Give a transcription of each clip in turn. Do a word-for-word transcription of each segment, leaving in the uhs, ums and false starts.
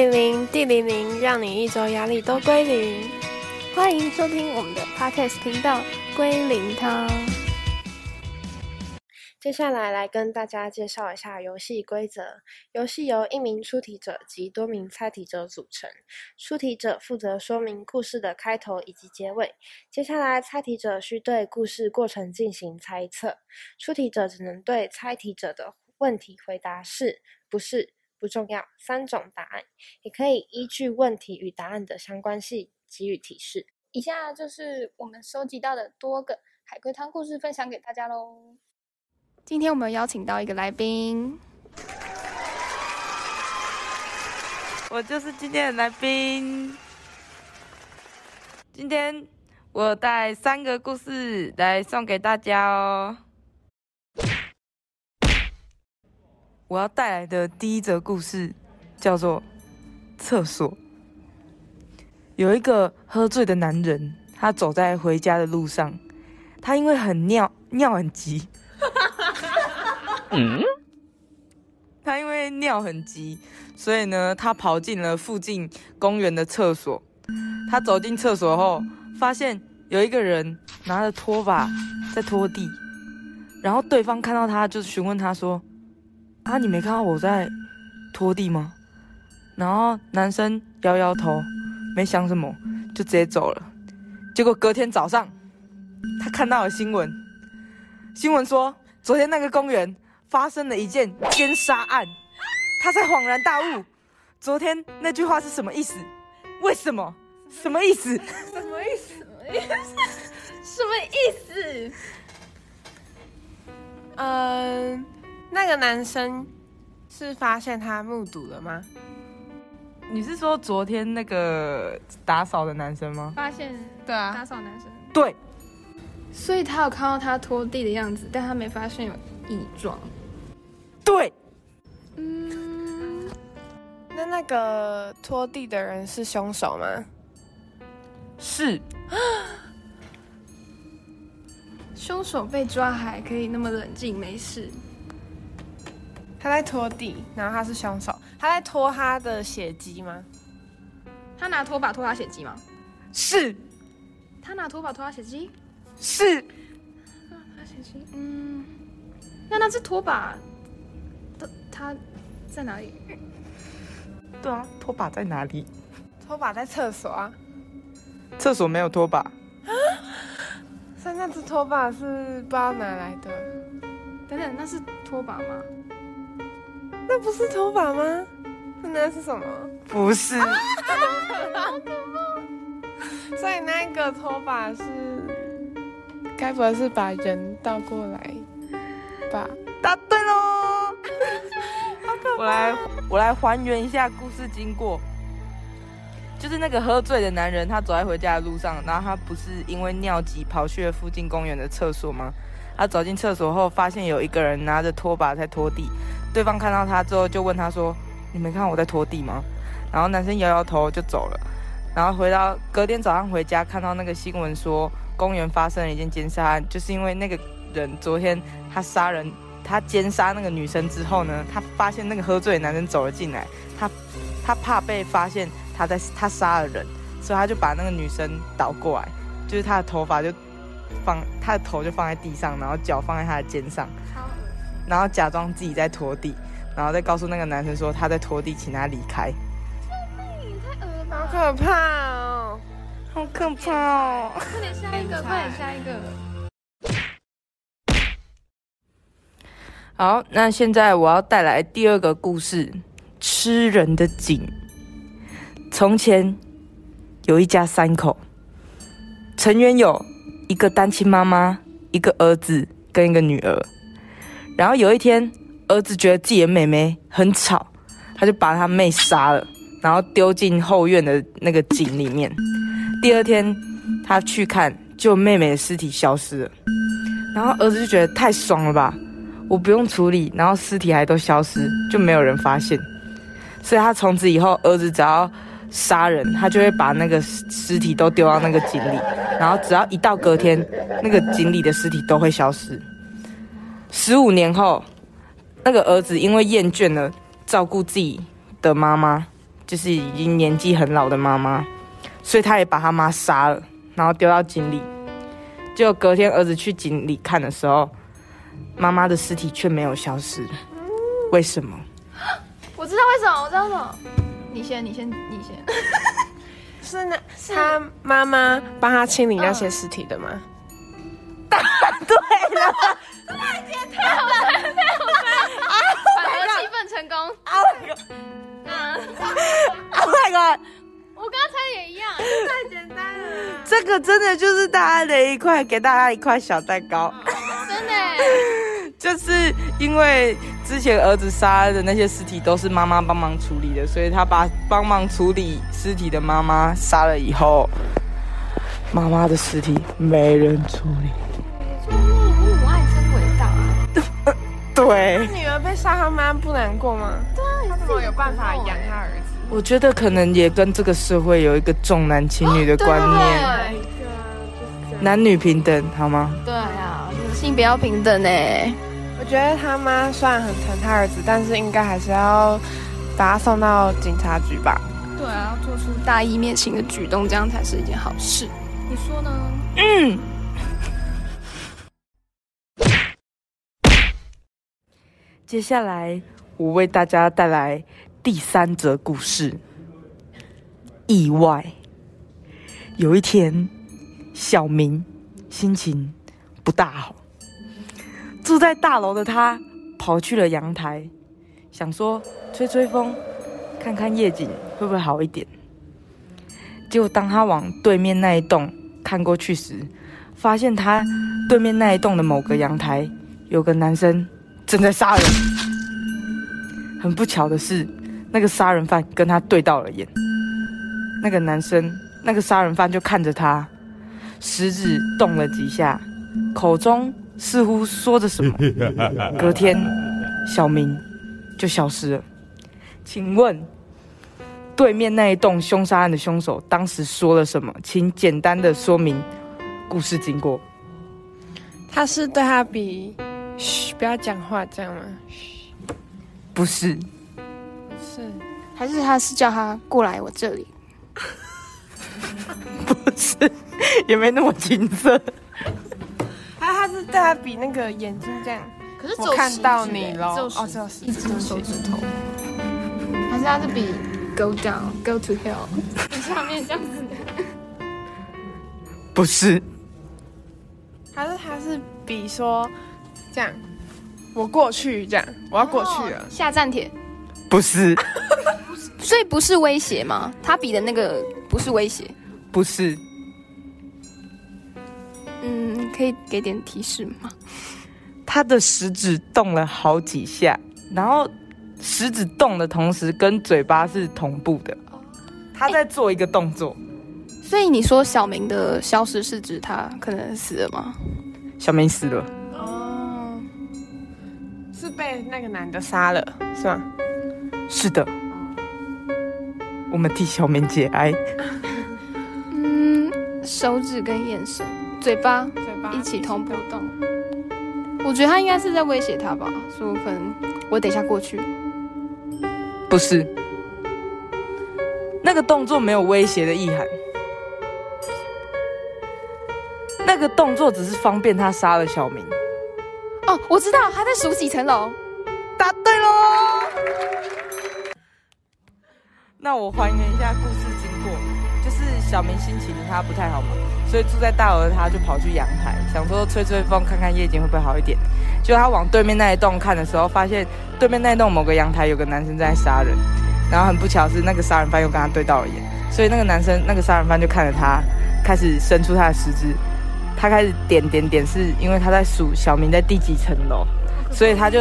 零零地零零，让你一周压力都归零。欢迎收听我们的 Podcast 频道归零汤。接下来来跟大家介绍一下游戏规则。游戏由一名出题者及多名猜题者组成。出题者负责说明故事的开头以及结尾。接下来猜题者需对故事过程进行猜测。出题者只能对猜题者的问题回答是、不是、不重要三种答案，也可以依据问题与答案的相关性给予提示。以下就是我们收集到的多个海龟汤故事分享给大家咯。今天我们邀请到一个来宾，我就是今天的来宾。今天我带三个故事来送给大家哦。我要带来的第一则故事叫做厕所。有一个喝醉的男人，他走在回家的路上，他因为很尿尿很急。嗯，他因为尿很急，所以呢，他跑进了附近公园的厕所。他走进厕所后，发现有一个人拿着拖把在拖地，然后对方看到他就询问他说：“啊，你没看到我在拖地吗？”然后男生摇摇头，没想什么，就直接走了。结果隔天早上，他看到了新闻，新闻说昨天那个公园发生了一件奸杀案，他才恍然大悟，昨天那句话是什么意思？为什么？什么意思？什么意思？什么意思？嗯、呃，那个男生是发现他目睹了吗？你是说昨天那个打扫的男生吗？发现，对啊，打扫男生，对。所以他有看到他拖地的样子，但他没发现有异状。对，嗯，那那个拖地的人是凶手吗？是。凶手被抓还可以那么冷静，没事。他在拖地，然后他是凶手，他在拖他的血迹吗？他拿拖把拖他血迹吗？是。他拿拖把拖他血迹？是。他血迹，嗯，那那只拖把，它在哪里？对啊，拖把在哪里？拖把在厕所啊。厕所没有拖把。啊！所以那只拖把是不知道哪来的。等等，那是拖把吗？那不是拖把吗？那是什么？不是。啊、好可怕！所以那个拖把是。该不会是把人倒过来吧？答对喽！我来，我来还原一下故事经过。就是那个喝醉的男人，他走在回家的路上，然后他不是因为尿急跑去了附近公园的厕所吗？他走进厕所后，发现有一个人拿着拖把在拖地。对方看到他之后，就问他说：“你没看到我在拖地吗？”然后男生摇摇头就走了。然后回到隔天早上回家，看到那个新闻说。公园发生了一件奸杀案，就是因为那个人昨天他杀人，他奸杀那个女生之后呢，他发现那个喝醉的男生走了进来，他他怕被发现他在他杀了人，所以他就把那个女生倒过来，就是他的头发就放他的头就放在地上，然后脚放在他的肩上，然后假装自己在拖地，然后再告诉那个男生说他在拖地，请他离开。太恶了，好可怕哦！好可怕哦！快点下一个，快点下一个。好，那现在我要带来第二个故事，吃人的井。从前有一家三口，成员有一个单亲妈妈、一个儿子跟一个女儿。然后有一天，儿子觉得自己的妹妹很吵，他就把他妹杀了，然后丢进后院的那个井里面。第二天，他去看，就妹妹的尸体消失了。然后儿子就觉得太爽了吧，我不用处理，然后尸体还都消失，就没有人发现。所以他从此以后，儿子只要杀人，他就会把那个尸体都丢到那个井里，然后只要一到隔天，那个井里的尸体都会消失。十五年后，那个儿子因为厌倦了照顾自己的妈妈，就是已经年纪很老的妈妈，所以他也把他妈杀了，然后丢到井里。结果隔天儿子去井里看的时候，妈妈的尸体却没有消失，为什么？我知道为什么，我知道为什么。你先，你先，你先。是那是他妈妈帮他清理那些尸体的吗？答、嗯、对了，太简单了，太简单了，啊！反核气氛成功。啊！啊！那个。我刚才也一样，太简单了。这个真的就是大家的一块，给大家一块小蛋糕。真的耶，就是因为之前儿子杀的那些尸体都是妈妈帮忙处理的，所以他把帮忙处理尸体的妈妈杀了以后，妈妈的尸体没人处理。你母爱真伟大啊！对。女儿被杀，他妈不难过吗？对啊，他怎么有办法养他儿子？我觉得可能也跟这个社会有一个重男轻女的观念，男女平等，好吗？对啊，性别要平等欸。我觉得他妈虽然很疼他儿子，但是应该还是要把他送到警察局吧。对啊，要做出大义灭亲的举动，这样才是一件好事。你说呢？嗯。接下来我为大家带来第三则故事，意外。有一天，小明心情不大好，住在大楼的他跑去了阳台，想说吹吹风，看看夜景会不会好一点。结果当他往对面那一栋看过去时，发现他对面那一栋的某个阳台有个男生正在杀人。很不巧的是，那个杀人犯跟他对到了眼，那个男生，那个杀人犯就看着他，食指动了几下，口中似乎说着什么。隔天，小明就消失了。请问，对面那一栋凶杀案的凶手当时说了什么？请简单的说明故事经过。他是对他比，嘘，不要讲话，这样吗？不是。是，还是他是叫他过来我这里？不是，也没那么情色。他他是对他比那个眼睛这样，可是只有我看到你了，哦，只有一只手指头。还是他是比 go down go to hell 下面这样子的？不是。还是他是比说这样，我过去这样，我要过去了，哦，下站帖。不是。所以不是威胁吗？他比的那个不是威胁。不是。嗯，可以给点提示吗？他的食指动了好几下，然后食指动的同时跟嘴巴是同步的，他在做一个动作。欸，所以你说小明的消失是指他可能死了吗？小明死了。哦，是被那个男的杀了，是吗？是的。我们替小明节哀。嗯，手指跟眼神、嘴巴、嘴巴一起同步动。我觉得他应该是在威胁他吧，说可能我等一下过去。不是，那个动作没有威胁的意涵，那个动作只是方便他杀了小明。哦，我知道他在数几层楼。答对喽！那我还原一下故事经过，就是小明心情他不太好嘛，所以住在大楼的他就跑去阳台，想说吹吹风，看看夜景会不会好一点。结果他往对面那一栋看的时候，发现对面那一栋某个阳台有个男生在杀人，然后很不巧是那个杀人犯又跟他对到了眼，所以那个男生那个杀人犯就看着他，开始伸出他的食指，他开始点点点，是因为他在数小明在第几层楼，所以他就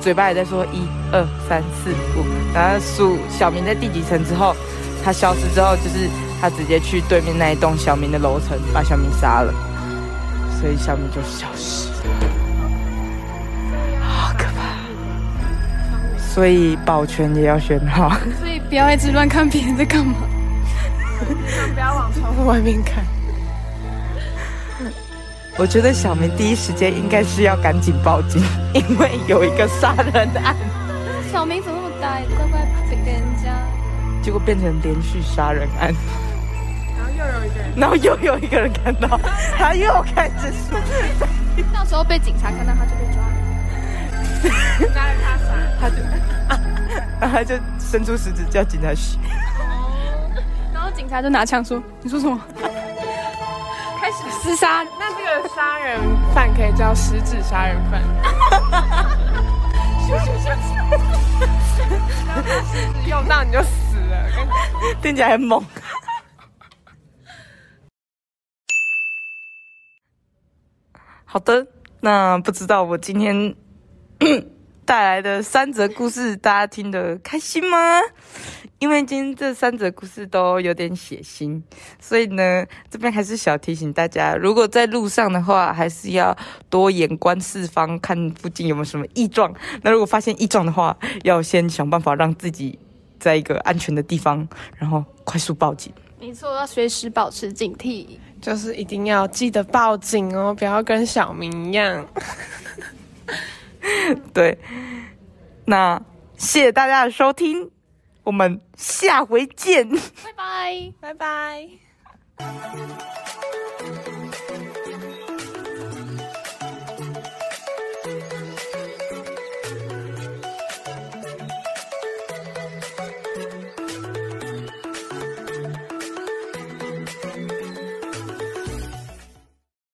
嘴巴也在说一二三四五，然后数小明在第几层之后，他消失之后，就是他直接去对面那一栋小明的楼层，把小明杀了，所以小明就消失了，好可怕。所以保全也要选好，所以不要一直乱看别人在干嘛，不要往窗户外面看。我觉得小明第一时间应该是要赶紧报警，因为有一个杀人案。小明怎么那么呆，乖乖给人家。结果变成连续杀人案。然后又有一个人，然后又有一个人看到，他又开始说，到时候被警察看到他就被抓了，抓了他杀，他就，然后他就伸出食指叫警察嘘。然后警察就拿枪说：“你说什么？”开始厮杀。那这个杀人犯可以叫食指杀人犯。咻咻咻咻！然后他食指用到你就死了，听起来很猛。好的，那不知道我今天带来的三则故事，大家听得开心吗？因为今天这三则故事都有点血腥，所以呢，这边还是小提醒大家，如果在路上的话，还是要多眼观四方，看附近有没有什么异状。那如果发现异状的话，要先想办法让自己在一个安全的地方，然后快速报警。没错，要随时保持警惕，就是一定要记得报警哦，不要跟小明一样。对，那谢谢大家的收听，我们下回见，拜拜，拜拜。